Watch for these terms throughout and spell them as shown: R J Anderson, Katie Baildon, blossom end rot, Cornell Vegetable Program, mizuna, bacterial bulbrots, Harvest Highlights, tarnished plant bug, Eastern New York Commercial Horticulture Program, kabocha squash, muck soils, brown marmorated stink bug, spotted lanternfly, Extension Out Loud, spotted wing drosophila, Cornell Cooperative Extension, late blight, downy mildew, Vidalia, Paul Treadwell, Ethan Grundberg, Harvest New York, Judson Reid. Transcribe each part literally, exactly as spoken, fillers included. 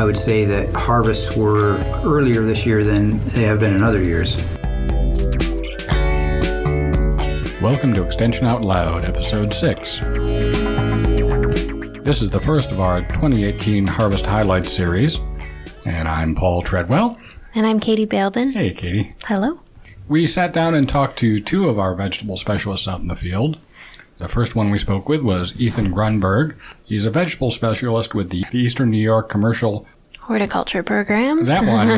I would say that harvests were earlier this year than they have been in other years. Welcome to Extension Out Loud, Episode six. This is the first of our twenty eighteen Harvest Highlights series, and I'm Paul Treadwell. And I'm Katie Baildon. Hey, Katie. Hello. We sat down and talked to two of our vegetable specialists out in the field. The first one we spoke with was Ethan Grundberg. He's a vegetable specialist with the Eastern New York Commercial Horticulture Program. That one.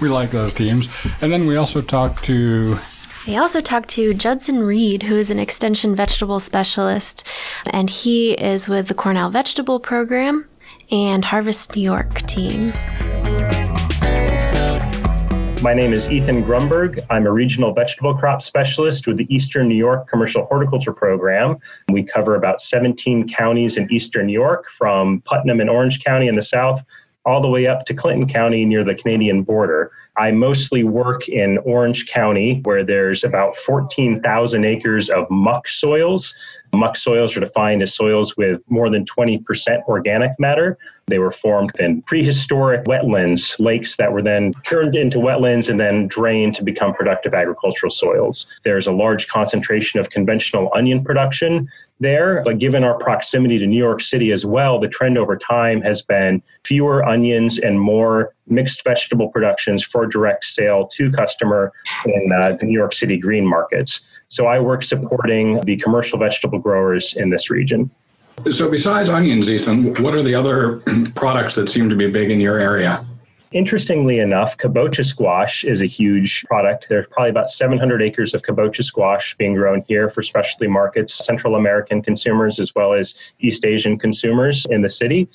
We like those teams. And then we also talked to... We also talked to Judson Reid, who is an extension vegetable specialist, and he is with the Cornell Vegetable Program and Harvest New York team. My name is Ethan Grundberg. I'm a regional vegetable crop specialist with the Eastern New York Commercial Horticulture Program. We cover about seventeen counties in Eastern New York, from Putnam and Orange County in the south, all the way up to Clinton County near the Canadian border. I mostly work in Orange County, where there's about fourteen thousand acres of muck soils. Muck soils are defined as soils with more than twenty percent organic matter. They were formed in prehistoric wetlands, lakes that were then turned into wetlands and then drained to become productive agricultural soils. There's a large concentration of conventional onion production there, but given our proximity to New York City as well, the trend over time has been fewer onions and more mixed vegetable productions for direct sale to customer in uh, the New York City green markets. So I work supporting the commercial vegetable growers in this region. So besides onions, Ethan, what are the other products that seem to be big in your area? Interestingly enough, kabocha squash is a huge product. There's probably about seven hundred acres of kabocha squash being grown here for specialty markets, Central American consumers as well as East Asian consumers in the city.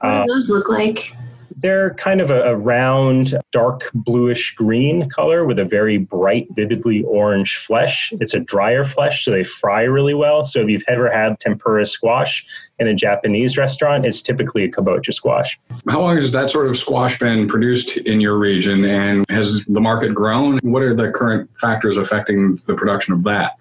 What do those look like? They're kind of a, a round, dark bluish green color with a very bright, vividly orange flesh. It's a drier flesh, so they fry really well. So if you've ever had tempura squash in a Japanese restaurant, it's typically a kabocha squash. How long has that sort of squash been produced in your region, and has the market grown? What are the current factors affecting the production of that?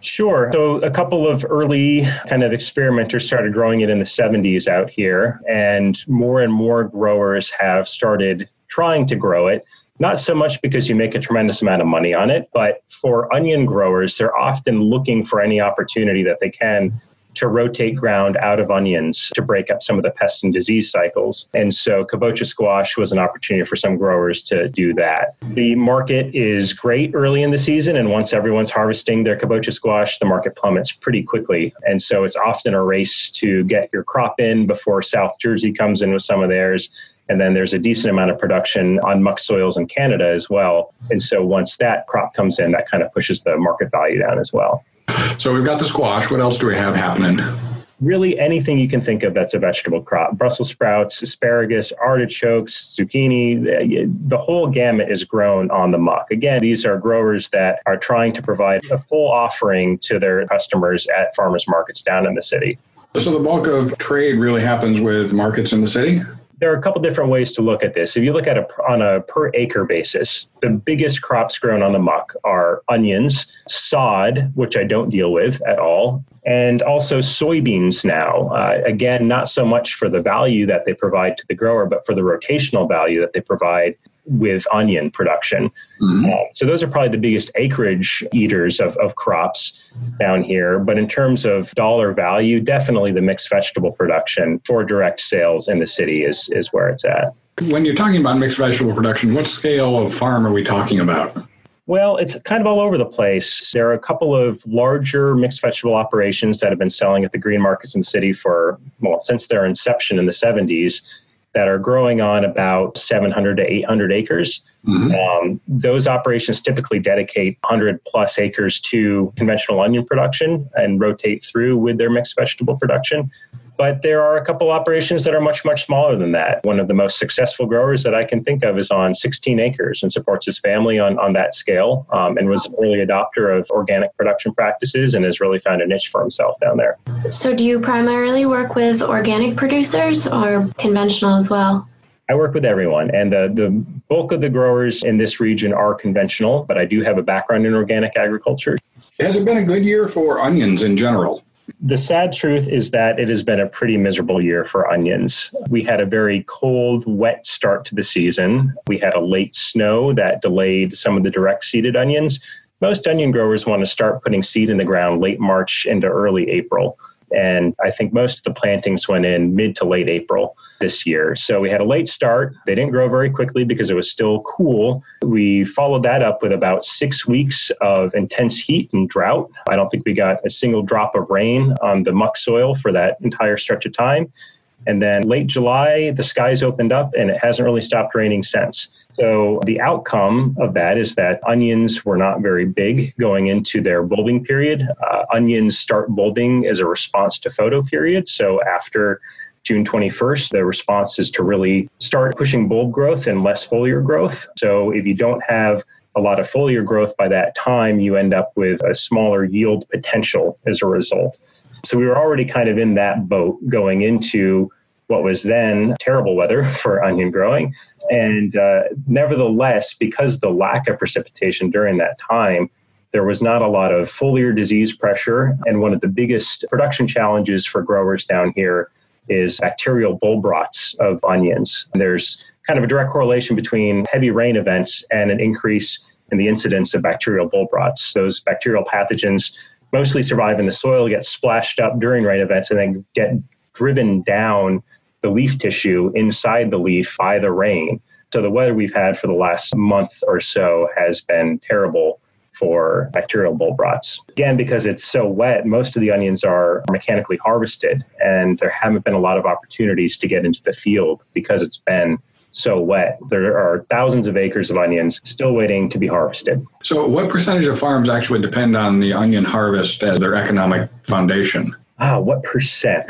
Sure. So a couple of early kind of experimenters started growing it in the seventies out here, and more and more growers have started trying to grow it. Not so much because you make a tremendous amount of money on it, but for onion growers, they're often looking for any opportunity that they can to rotate ground out of onions to break up some of the pest and disease cycles. And so kabocha squash was an opportunity for some growers to do that. The market is great early in the season, and once everyone's harvesting their kabocha squash, the market plummets pretty quickly. And so it's often a race to get your crop in before South Jersey comes in with some of theirs. And then there's a decent amount of production on muck soils in Canada as well. And so once that crop comes in, that kind of pushes the market value down as well. So we've got the squash. What else do we have happening? Really anything you can think of that's a vegetable crop. Brussels sprouts, asparagus, artichokes, zucchini, the whole gamut is grown on the muck. Again, these are growers that are trying to provide a full offering to their customers at farmers markets down in the city. So the bulk of trade really happens with markets in the city? There are a couple different ways to look at this. If you look at it on a per acre basis, the biggest crops grown on the muck are onions, sod, which I don't deal with at all, and also soybeans now. Uh, again, not so much for the value that they provide to the grower, but for the rotational value that they provide with onion production. Mm-hmm. Uh, so those are probably the biggest acreage eaters of, of crops down here. But in terms of dollar value, definitely the mixed vegetable production for direct sales in the city is, is where it's at. When you're talking about mixed vegetable production, what scale of farm are we talking about? Well, it's kind of all over the place. There are a couple of larger mixed vegetable operations that have been selling at the green markets in the city for, well, since their inception in the seventies. That are growing on about seven hundred to eight hundred acres. Mm-hmm. Um, those operations typically dedicate one hundred plus acres to conventional onion production and rotate through with their mixed vegetable production. But there are a couple operations that are much, much smaller than that. One of the most successful growers that I can think of is on sixteen acres and supports his family on, on that scale um, and was an early adopter of organic production practices and has really found a niche for himself down there. So do you primarily work with organic producers or conventional as well? I work with everyone, and the, the bulk of the growers in this region are conventional, but I do have a background in organic agriculture. Has it been a good year for onions in general? The sad truth is that it has been a pretty miserable year for onions. We had a very cold, wet start to the season. We had a late snow that delayed some of the direct seeded onions. Most onion growers want to start putting seed in the ground late March into early April. And I think most of the plantings went in mid to late April this year. So we had a late start. They didn't grow very quickly because it was still cool. We followed that up with about six weeks of intense heat and drought. I don't think we got a single drop of rain on the muck soil for that entire stretch of time. And then late July, the skies opened up and it hasn't really stopped raining since. So the outcome of that is that onions were not very big going into their bulbing period. Uh, onions start bulbing as a response to photo period. So after June twenty-first, the response is to really start pushing bulb growth and less foliar growth. So if you don't have a lot of foliar growth by that time, you end up with a smaller yield potential as a result. So we were already kind of in that boat going into what was then terrible weather for onion growing. And uh, nevertheless, because the lack of precipitation during that time, there was not a lot of foliar disease pressure. And one of the biggest production challenges for growers down here is bacterial bulbrots of onions. There's kind of a direct correlation between heavy rain events and an increase in the incidence of bacterial bulbrots. Those bacterial pathogens mostly survive in the soil, get splashed up during rain events, and then get driven down the leaf tissue inside the leaf by the rain. So the weather we've had for the last month or so has been terrible for bacterial bulbrots. Again, because it's so wet, most of the onions are mechanically harvested, and there haven't been a lot of opportunities to get into the field because it's been so wet. There are thousands of acres of onions still waiting to be harvested. So what percentage of farms actually depend on the onion harvest as their economic foundation? Ah, what percent?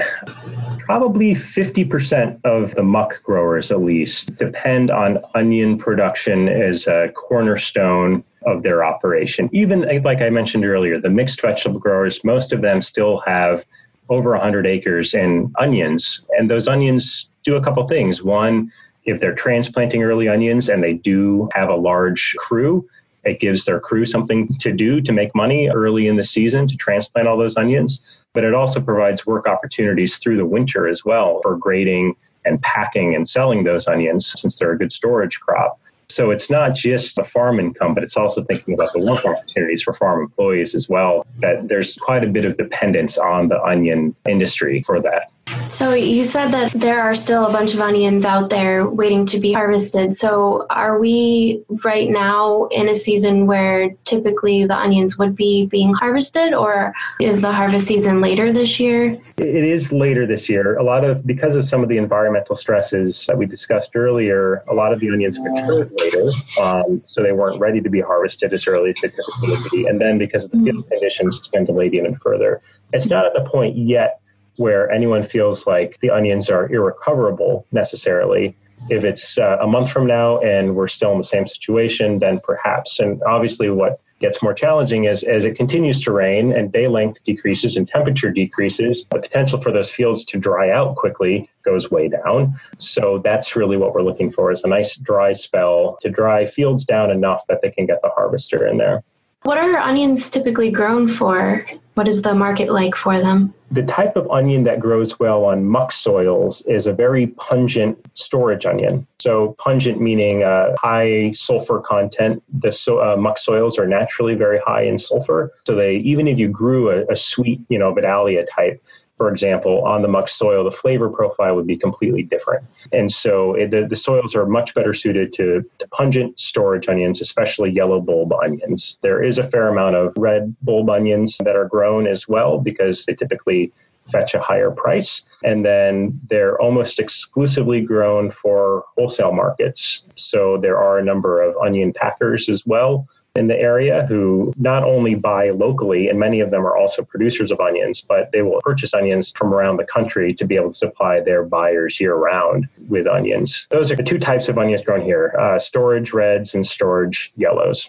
Probably fifty percent of the muck growers, at least, depend on onion production as a cornerstone of their operation. Even, like I mentioned earlier, the mixed vegetable growers, most of them still have over one hundred acres in onions. And those onions do a couple things. One, if they're transplanting early onions and they do have a large crew, it gives their crew something to do to make money early in the season to transplant all those onions. But it also provides work opportunities through the winter as well for grading and packing and selling those onions since they're a good storage crop. So it's not just a farm income, but it's also thinking about the work opportunities for farm employees as well, that there's quite a bit of dependence on the onion industry for that. So you said that there are still a bunch of onions out there waiting to be harvested. So are we right now in a season where typically the onions would be being harvested, or is the harvest season later this year? It is later this year. A lot of, because of some of the environmental stresses that we discussed earlier, a lot of the onions matured later. Um, so they weren't ready to be harvested as early as they typically would be. And then because of the field conditions, it's going to delay even further. It's not at the point yet where anyone feels like the onions are irrecoverable necessarily. If it's uh, a month from now and we're still in the same situation, then perhaps. And obviously what gets more challenging is as it continues to rain and day length decreases and temperature decreases, the potential for those fields to dry out quickly goes way down. So that's really what we're looking for, is a nice dry spell to dry fields down enough that they can get the harvester in there. What are onions typically grown for? What is the market like for them? The type of onion that grows well on muck soils is a very pungent storage onion. So pungent meaning uh, high sulfur content. The so, uh, muck soils are naturally very high in sulfur. So they, even if you grew a, a sweet, you know, Vidalia type, for example, on the muck soil, the flavor profile would be completely different. And so it, the, the soils are much better suited to, to pungent storage onions, especially yellow bulb onions. There is a fair amount of red bulb onions that are grown as well because they typically fetch a higher price. And then they're almost exclusively grown for wholesale markets. So there are a number of onion packers as well in the area who not only buy locally, and many of them are also producers of onions, but they will purchase onions from around the country to be able to supply their buyers year-round with onions. Those are the two types of onions grown here, uh, storage reds and storage yellows.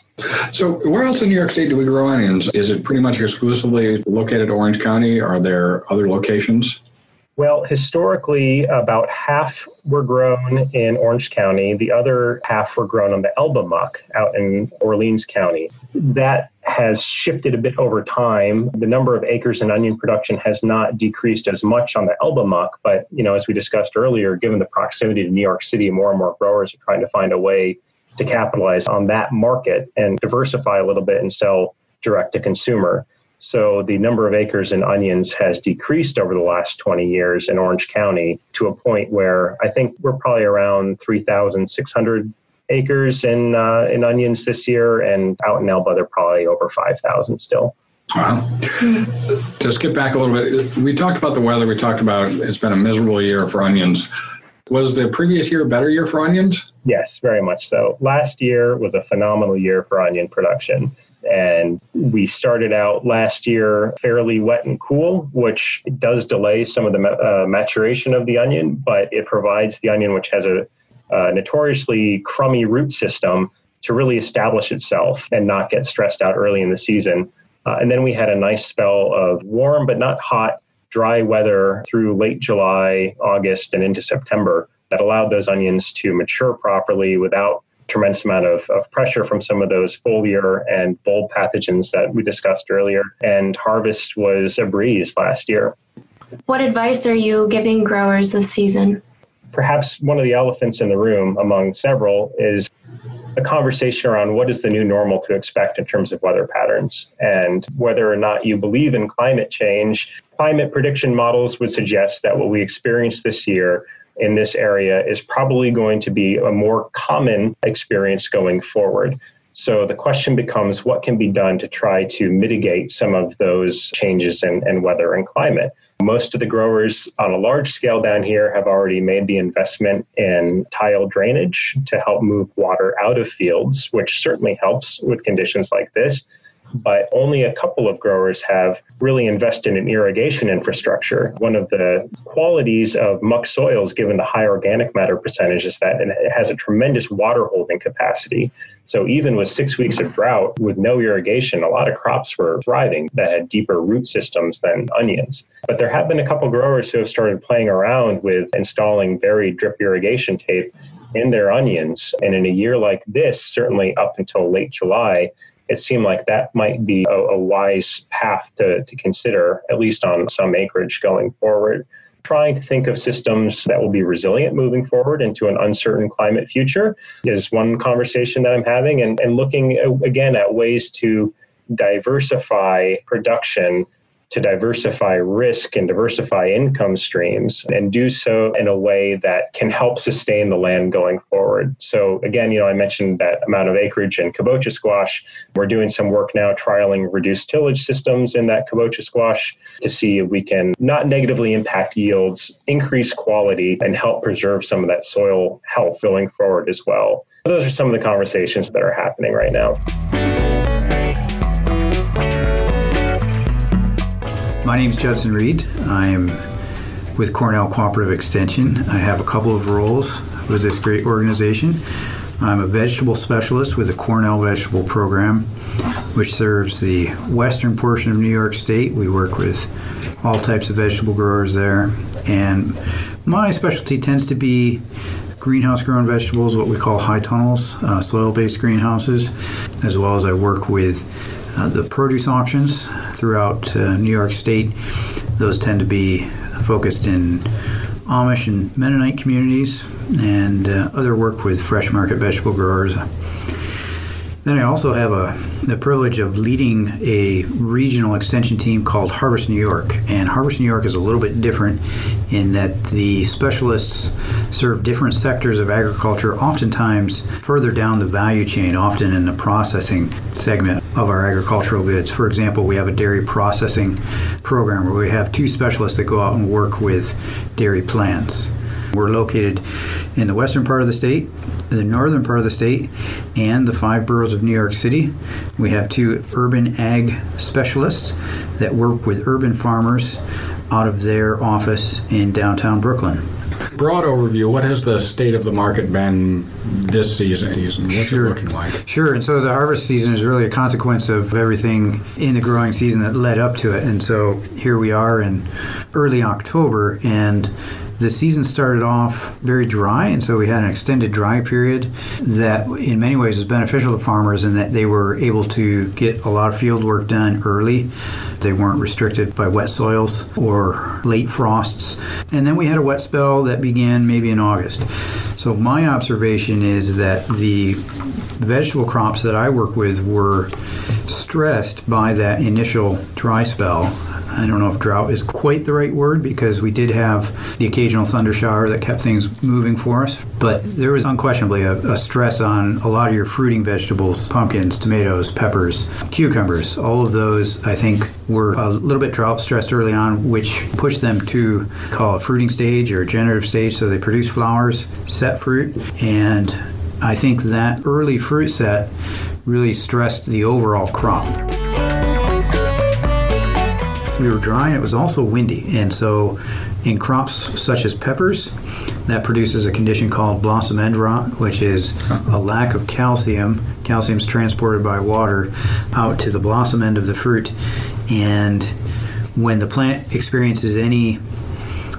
So where else in New York State do we grow onions? Is it pretty much exclusively located in Orange County? Are there other locations? Well, historically, about half were grown in Orange County. The other half were grown on the Elba muck out in Orleans County. That has shifted a bit over time. The number of acres in onion production has not decreased as much on the Elba muck, but you know, as we discussed earlier, given the proximity to New York City, more and more growers are trying to find a way to capitalize on that market and diversify a little bit and sell direct to consumer. So the number of acres in onions has decreased over the last twenty years in Orange County to a point where I think we're probably around three thousand six hundred acres in uh, in onions this year, and out in Elba, they're probably over five thousand still. Wow. To skip back a little bit, we talked about the weather. We talked about it's been a miserable year for onions. Was the previous year a better year for onions? Yes, very much so. Last year was a phenomenal year for onion production. And we started out last year fairly wet and cool, which does delay some of the uh, maturation of the onion, but it provides the onion, which has a uh, notoriously crummy root system, to really establish itself and not get stressed out early in the season. Uh, and then we had a nice spell of warm but not hot, dry weather through late July, August, and into September that allowed those onions to mature properly without tremendous amount of, of pressure from some of those foliar and bulb pathogens that we discussed earlier, and harvest was a breeze last year. What advice are you giving growers this season? Perhaps one of the elephants in the room among several is a conversation around what is the new normal to expect in terms of weather patterns, and whether or not you believe in climate change. Climate prediction models would suggest that what we experienced this year in this area is probably going to be a more common experience going forward. So the question becomes, what can be done to try to mitigate some of those changes in, in weather and climate? Most of the growers on a large scale down here have already made the investment in tile drainage to help move water out of fields, which certainly helps with conditions like this. But only a couple of growers have really invested in irrigation infrastructure. One of the qualities of muck soils, given the high organic matter percentage, is that it has a tremendous water holding capacity. So even with six weeks of drought, with no irrigation, a lot of crops were thriving that had deeper root systems than onions. But there have been a couple growers who have started playing around with installing buried drip irrigation tape in their onions. And in a year like this, certainly up until late July, it seemed like that might be a, a wise path to, to consider, at least on some acreage going forward. Trying to think of systems that will be resilient moving forward into an uncertain climate future is one conversation that I'm having, and, and looking again at ways to diversify production, to diversify risk and diversify income streams, and do so in a way that can help sustain the land going forward. So again, you know, I mentioned that amount of acreage in kabocha squash. We're doing some work now trialing reduced tillage systems in that kabocha squash to see if we can not negatively impact yields, increase quality, and help preserve some of that soil health going forward as well. Those are some of the conversations that are happening right now. My name is Judson Reid. I am with Cornell Cooperative Extension. I have a couple of roles with this great organization. I'm a vegetable specialist with the Cornell Vegetable Program, which serves the western portion of New York State. We work with all types of vegetable growers there. And my specialty tends to be greenhouse-grown vegetables, what we call high tunnels, uh, soil-based greenhouses, as well as I work with Uh, the produce auctions throughout uh, New York State. Those tend to be focused in Amish and Mennonite communities, and uh, other work with fresh market vegetable growers. Then I also have a, the privilege of leading a regional extension team called Harvest New York. And Harvest New York is a little bit different in that the specialists serve different sectors of agriculture, oftentimes further down the value chain, often in the processing segment of our agricultural goods. For example, we have a dairy processing program where we have two specialists that go out and work with dairy plants. We're located in the western part of the state, the northern part of the state, and the five boroughs of New York City. We have two urban ag specialists that work with urban farmers out of their office in downtown Brooklyn. Broad overview, what has the state of the market been this season? What's sure. it looking like? Sure, and so the harvest season is really a consequence of everything in the growing season that led up to it. And so here we are in early October, and the season started off very dry, and so we had an extended dry period that in many ways was beneficial to farmers in that they were able to get a lot of field work done early. They weren't restricted by wet soils or late frosts. And then we had a wet spell that began maybe in August. So my observation is that the vegetable crops that I work with were stressed by that initial dry spell. I don't know if drought is quite the right word because we did have the occasional thunder shower that kept things moving for us. But there was unquestionably a, a stress on a lot of your fruiting vegetables, pumpkins, tomatoes, peppers, cucumbers. All of those, I think, were a little bit drought stressed early on, which pushed them to call a fruiting stage or a generative stage. So they produce flowers, set fruit, and I think that early fruit set really stressed the overall crop. We were dry and it was also windy, and so in crops such as peppers, that produces a condition called blossom end rot, which is a lack of calcium. Calcium's transported by water out to the blossom end of the fruit, and when the plant experiences any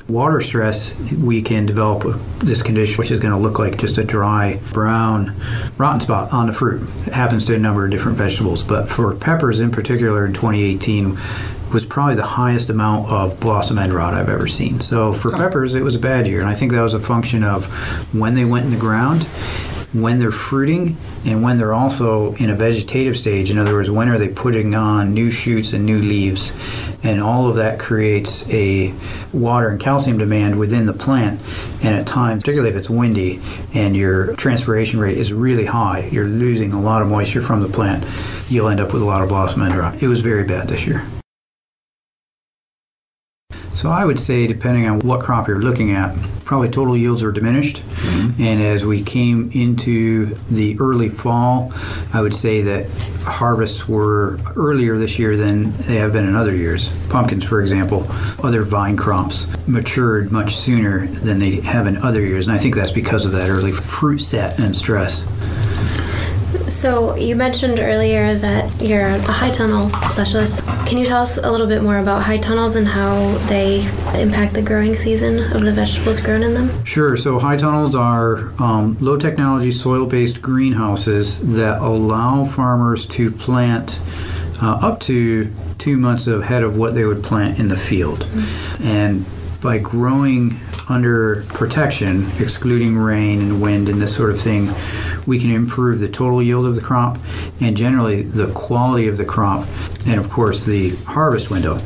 water stress, we can develop this condition, which is going to look like just a dry, brown, rotten spot on the fruit. It happens to a number of different vegetables, but for peppers in particular in twenty eighteen, was probably the highest amount of blossom end rot I've ever seen. So for peppers, it was a bad year, and I think that was a function of when they went in the ground, when they're fruiting, and when they're also in a vegetative stage. In other words, when are they putting on new shoots and new leaves? And all of that creates a water and calcium demand within the plant. And at times, particularly if it's windy and your transpiration rate is really high, you're losing a lot of moisture from the plant, you'll end up with a lot of blossom end rot. It was very bad this year. So I would say, depending on what crop you're looking at, probably total yields were diminished. Mm-hmm. And as we came into the early fall, I would say that harvests were earlier this year than they have been in other years. Pumpkins, for example, other vine crops matured much sooner than they have in other years. And I think that's because of that early fruit set and stress. So you mentioned earlier that you're a high tunnel specialist. Can you tell us a little bit more about high tunnels and how they impact the growing season of the vegetables grown in them? Sure. So high tunnels are um, low-technology soil-based greenhouses that allow farmers to plant uh, up to two months ahead of what they would plant in the field. Mm-hmm. And by growing under protection, excluding rain and wind and this sort of thing, we can improve the total yield of the crop and generally the quality of the crop and, of course, the harvest window.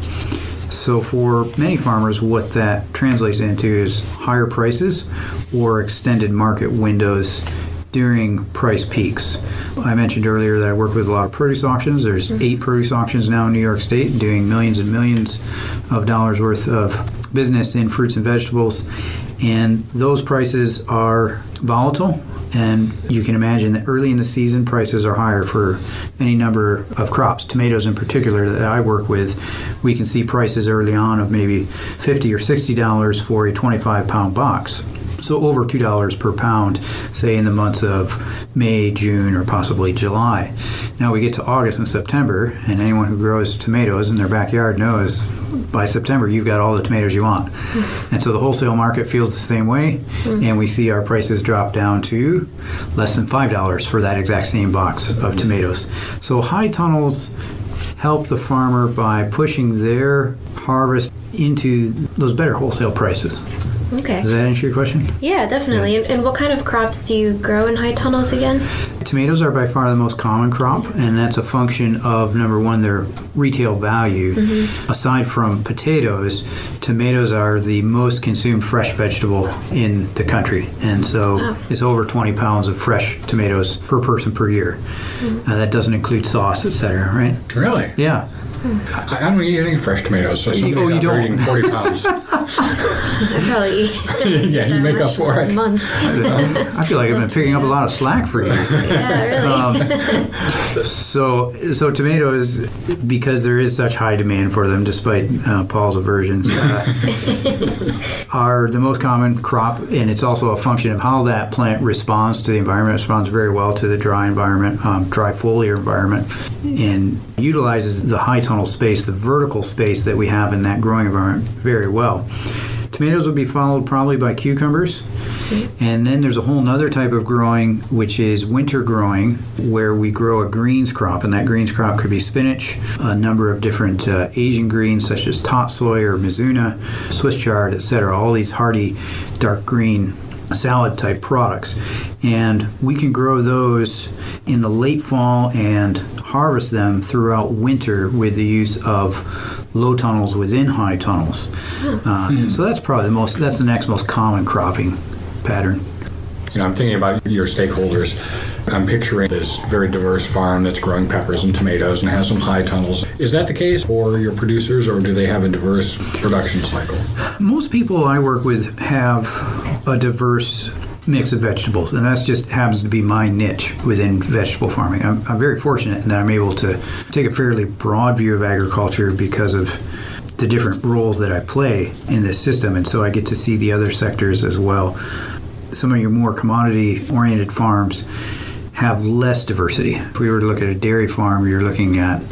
So for many farmers, what that translates into is higher prices or extended market windows during price peaks. I mentioned earlier that I work with a lot of produce auctions. There's eight produce auctions now in New York State doing millions and millions of dollars worth of business in fruits and vegetables. And those prices are volatile. And you can imagine that early in the season, prices are higher for any number of crops. Tomatoes in particular that I work with, we can see prices early on of maybe fifty dollars or sixty dollars for a twenty-five pound box. So over two dollars per pound, say in the months of May, June, or possibly July. Now we get to August and September, and anyone who grows tomatoes in their backyard knows by September you've got all the tomatoes you want. Mm-hmm. And so the wholesale market feels the same way, mm-hmm. and we see our prices drop down to less than five dollars for that exact same box of mm-hmm. tomatoes. So high tunnels help the farmer by pushing their harvest into those better wholesale prices. Okay. Does that answer your question? Yeah, definitely. Yeah. And what kind of crops do you grow in high tunnels again? Tomatoes are by far the most common crop, and that's a function of, number one, their retail value. Mm-hmm. Aside from potatoes, tomatoes are the most consumed fresh vegetable in the country, and so oh. it's over twenty pounds of fresh tomatoes per person per year. Mm-hmm. Uh, that doesn't include sauce, et cetera, right? Really? Yeah. I don't eat any fresh tomatoes, so somebody's oh, out there eating forty pounds. I probably eat. Yeah, you make up for it. Month. I feel like I've been picking up a lot of slack for you. Yeah, really. Um, so, so tomatoes, because there is such high demand for them, despite uh, Paul's aversions, uh, are the most common crop, and it's also a function of how that plant responds to the environment. It responds very well to the dry environment, um, dry foliar environment, and utilizes the high tunnel horizontal space, the vertical space that we have in that growing environment very well. Tomatoes would be followed probably by cucumbers. And then there's a whole other type of growing, which is winter growing, where we grow a greens crop. And that greens crop could be spinach, a number of different uh, Asian greens, such as topsoy or mizuna, Swiss chard, et cetera. All these hardy, dark green salad type products. And we can grow those in the late fall and harvest them throughout winter with the use of low tunnels within high tunnels. Uh, hmm. So that's probably the most, that's the next most common cropping pattern. You know, I'm thinking about your stakeholders. I'm picturing this very diverse farm that's growing peppers and tomatoes and has some high tunnels. Is that the case, or your producers, or do they have a diverse production cycle? Most people I work with have a diverse mix of vegetables, and that's just happens to be my niche within vegetable farming. I'm, I'm very fortunate in that I'm able to take a fairly broad view of agriculture because of the different roles that I play in this system, and so I get to see the other sectors as well. Some of your more commodity-oriented farms have less diversity. If we were to look at a dairy farm, you're looking at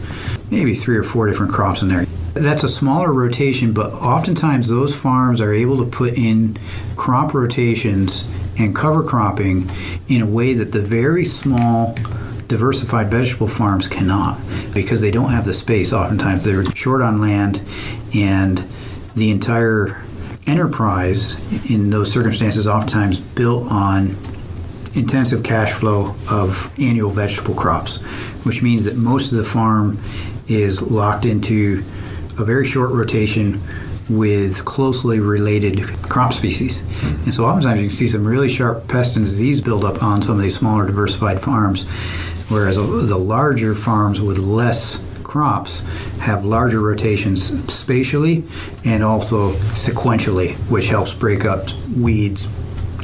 maybe three or four different crops in there. That's a smaller rotation, but oftentimes those farms are able to put in crop rotations and cover cropping in a way that the very small diversified vegetable farms cannot, because they don't have the space. Oftentimes they're short on land, and the entire enterprise in those circumstances oftentimes built on intensive cash flow of annual vegetable crops, which means that most of the farm is locked into a very short rotation with closely related crop species. And so oftentimes you can see some really sharp pest and disease buildup on some of these smaller diversified farms, whereas the larger farms with less crops have larger rotations spatially and also sequentially, which helps break up weeds,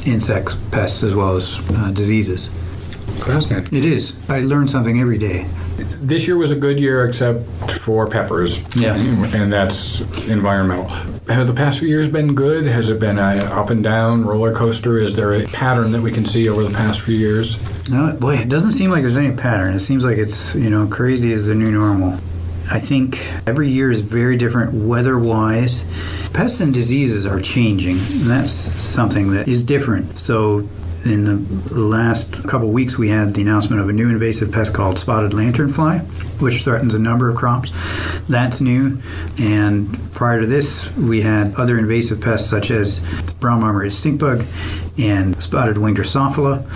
insects, pests, as well as uh, diseases. Fascinating. It is. I learn something every day. This year was a good year except for peppers. Yeah. And that's environmental. Have the past few years been good? Has it been an up and down roller coaster? Is there a pattern that we can see over the past few years? No, boy, it doesn't seem like there's any pattern. It seems like it's, you know, crazy as the new normal. I think every year is very different weather-wise. Pests and diseases are changing, and that's something that is different. So in the last couple of weeks, we had the announcement of a new invasive pest called spotted lanternfly, which threatens a number of crops. That's new. And prior to this, we had other invasive pests such as brown marmorated stink bug and spotted wing drosophila.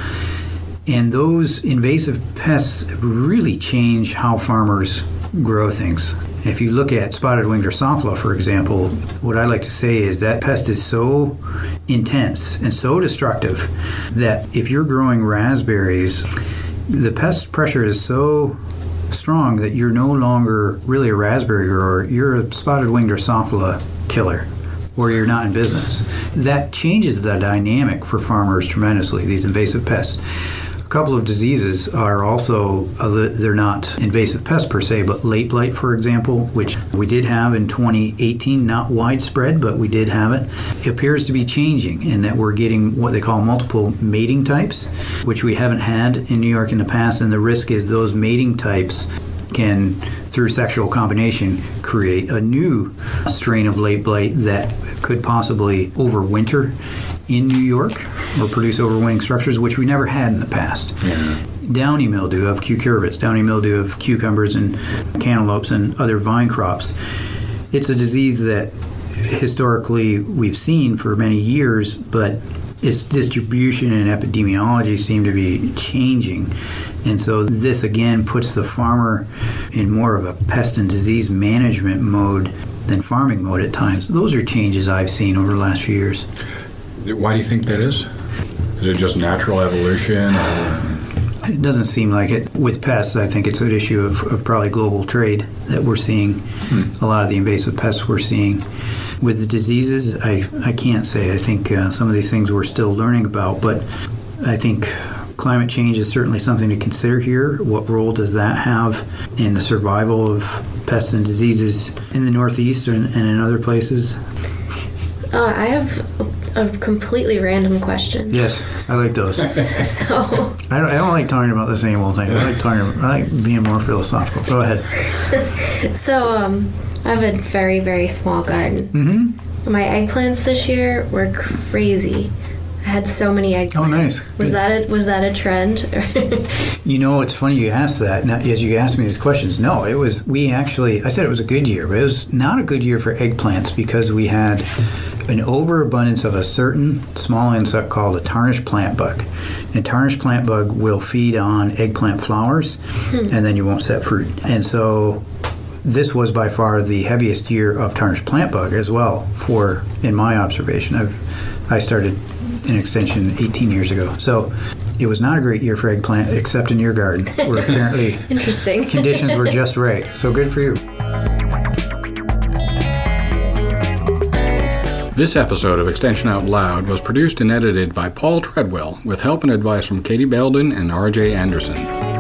And those invasive pests really change how farmers grow things. If you look at spotted wing drosophila, for example, what I like to say is that pest is so intense and so destructive that if you're growing raspberries, the pest pressure is so strong that you're no longer really a raspberry grower. You're a spotted wing drosophila killer, or you're not in business. That changes the dynamic for farmers tremendously, these invasive pests. A couple of diseases are also, they're not invasive pests per se, but late blight, for example, which we did have in twenty eighteen, not widespread, but we did have it. It appears to be changing in that we're getting what they call multiple mating types, which we haven't had in New York in the past, and the risk is those mating types can, through sexual combination, create a new strain of late blight that could possibly overwinter in New York or produce overwintering structures, which we never had in the past. Yeah. Downy mildew of cucurbits, downy mildew of cucumbers and cantaloupes and other vine crops. It's a disease that historically we've seen for many years, but its distribution and epidemiology seem to be changing. And so this again puts the farmer in more of a pest and disease management mode than farming mode at times. Those are changes I've seen over the last few years. Why do you think that is? Is it just natural evolution? Or? It doesn't seem like it. With pests, I think it's an issue of, of probably global trade that we're seeing. Hmm. A lot of the invasive pests we're seeing. With the diseases, I, I can't say. I think uh, some of these things we're still learning about, but I think climate change is certainly something to consider here. What role does that have in the survival of pests and diseases in the Northeast and, and in other places? Uh, I have a completely random question. Yes, I like those. so I don't, I don't like talking about the same old thing. I like talking. I like being more philosophical. Go ahead. so um, I have a very very small garden. Mm-hmm. My eggplants this year were crazy. I had so many eggplants. Oh, nice. Was Good. that a, was that a trend? You know, it's funny you asked that. Now, as you asked me these questions, no, it was, we actually, I said it was a good year, but it was not a good year for eggplants because we had an overabundance of a certain small insect called a tarnished plant bug. And tarnished plant bug will feed on eggplant flowers, hmm. and then you won't set fruit. And so this was by far the heaviest year of tarnished plant bug as well, for, in my observation. I've, I started... an extension eighteen years ago. So it was not a great year for eggplant, except in your garden, where apparently Interesting. conditions were just right. So good for you. This episode of Extension Out Loud was produced and edited by Paul Treadwell, with help and advice from Katie Baildon and R J Anderson.